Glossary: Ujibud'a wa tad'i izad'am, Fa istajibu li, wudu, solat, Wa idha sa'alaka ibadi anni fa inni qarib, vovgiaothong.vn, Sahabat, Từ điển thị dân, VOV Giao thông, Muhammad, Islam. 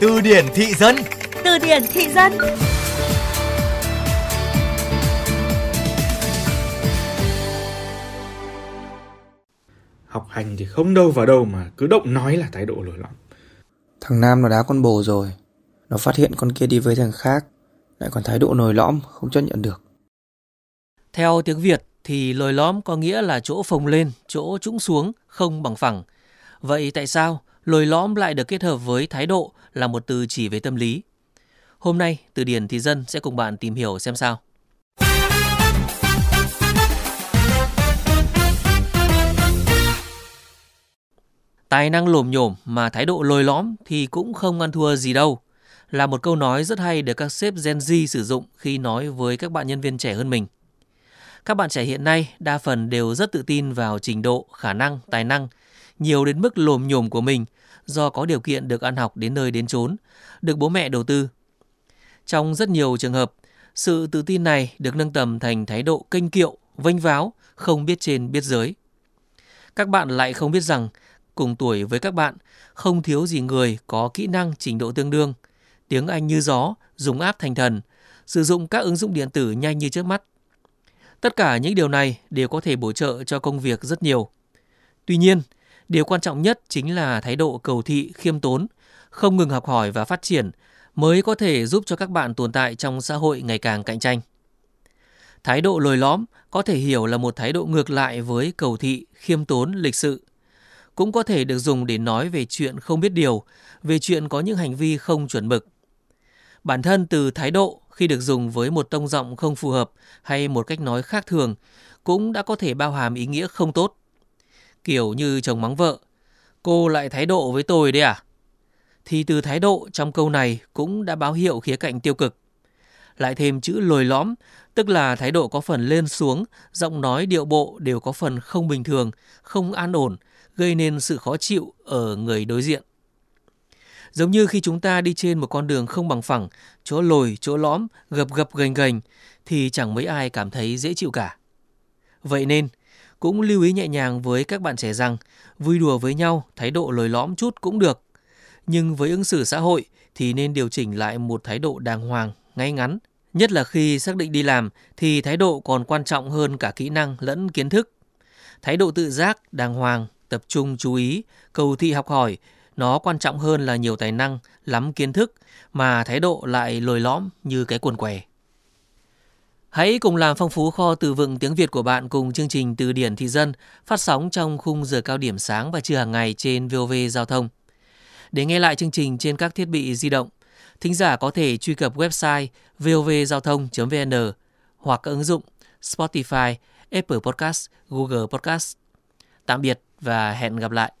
Từ điển thị dân. Từ điển thị dân. Học hành thì không đâu vào đâu mà cứ động nói là thái độ lồi lõm. Thằng Nam nó đá con bồ rồi. Nó phát hiện con kia đi với thằng khác, lại còn thái độ lồi lõm, không chấp nhận được. Theo tiếng Việt thì lồi lõm có nghĩa là chỗ phồng lên, chỗ trũng xuống, không bằng phẳng. Vậy tại sao lồi lõm lại được kết hợp với thái độ là một từ chỉ về tâm lý? Hôm nay, Từ điển thị dân sẽ cùng bạn tìm hiểu xem sao. Tài năng lồm nhổm mà thái độ lồi lõm thì cũng không ăn thua gì đâu, là một câu nói rất hay được các sếp Gen Z sử dụng khi nói với các bạn nhân viên trẻ hơn mình. Các bạn trẻ hiện nay đa phần đều rất tự tin vào trình độ, khả năng, tài năng, nhiều đến mức lồm nhồm của mình do có điều kiện được ăn học đến nơi đến chốn, được bố mẹ đầu tư. Trong rất nhiều trường hợp, sự tự tin này được nâng tầm thành thái độ kênh kiệu, vênh váo, không biết trên biết dưới. Các bạn lại không biết rằng, cùng tuổi với các bạn, không thiếu gì người có kỹ năng trình độ tương đương, tiếng Anh như gió, dùng app thành thần, sử dụng các ứng dụng điện tử nhanh như chớp mắt. Tất cả những điều này đều có thể bổ trợ cho công việc rất nhiều. Tuy nhiên, điều quan trọng nhất chính là thái độ cầu thị, khiêm tốn, không ngừng học hỏi và phát triển mới có thể giúp cho các bạn tồn tại trong xã hội ngày càng cạnh tranh. Thái độ lồi lõm có thể hiểu là một thái độ ngược lại với cầu thị, khiêm tốn, lịch sự. Cũng có thể được dùng để nói về chuyện không biết điều, về chuyện có những hành vi không chuẩn mực. Bản thân từ thái độ khi được dùng với một tông giọng không phù hợp hay một cách nói khác thường cũng đã có thể bao hàm ý nghĩa không tốt. Kiểu như chồng mắng vợ, cô lại thái độ với tôi đấy à? Thì từ thái độ trong câu này cũng đã báo hiệu khía cạnh tiêu cực. Lại thêm chữ lồi lõm, tức là thái độ có phần lên xuống, giọng nói điệu bộ đều có phần không bình thường, không an ổn, gây nên sự khó chịu ở người đối diện. Giống như khi chúng ta đi trên một con đường không bằng phẳng, chỗ lồi, chỗ lõm, gập gập ghềnh ghềnh thì chẳng mấy ai cảm thấy dễ chịu cả. Vậy nên, cũng lưu ý nhẹ nhàng với các bạn trẻ rằng vui đùa với nhau, thái độ lồi lõm chút cũng được. Nhưng với ứng xử xã hội thì nên điều chỉnh lại một thái độ đàng hoàng, ngay ngắn. Nhất là khi xác định đi làm thì thái độ còn quan trọng hơn cả kỹ năng lẫn kiến thức. Thái độ tự giác, đàng hoàng, tập trung chú ý, cầu thị học hỏi, nó quan trọng hơn là nhiều tài năng, lắm kiến thức mà thái độ lại lồi lõm như cái quần què. Hãy cùng làm phong phú kho từ vựng tiếng Việt của bạn cùng chương trình Từ điển thị dân phát sóng trong khung giờ cao điểm sáng và trưa hàng ngày trên VOV Giao thông. Để nghe lại chương trình trên các thiết bị di động, thính giả có thể truy cập website vovgiaothong.vn hoặc các ứng dụng Spotify, Apple Podcast, Google Podcast. Tạm biệt và hẹn gặp lại!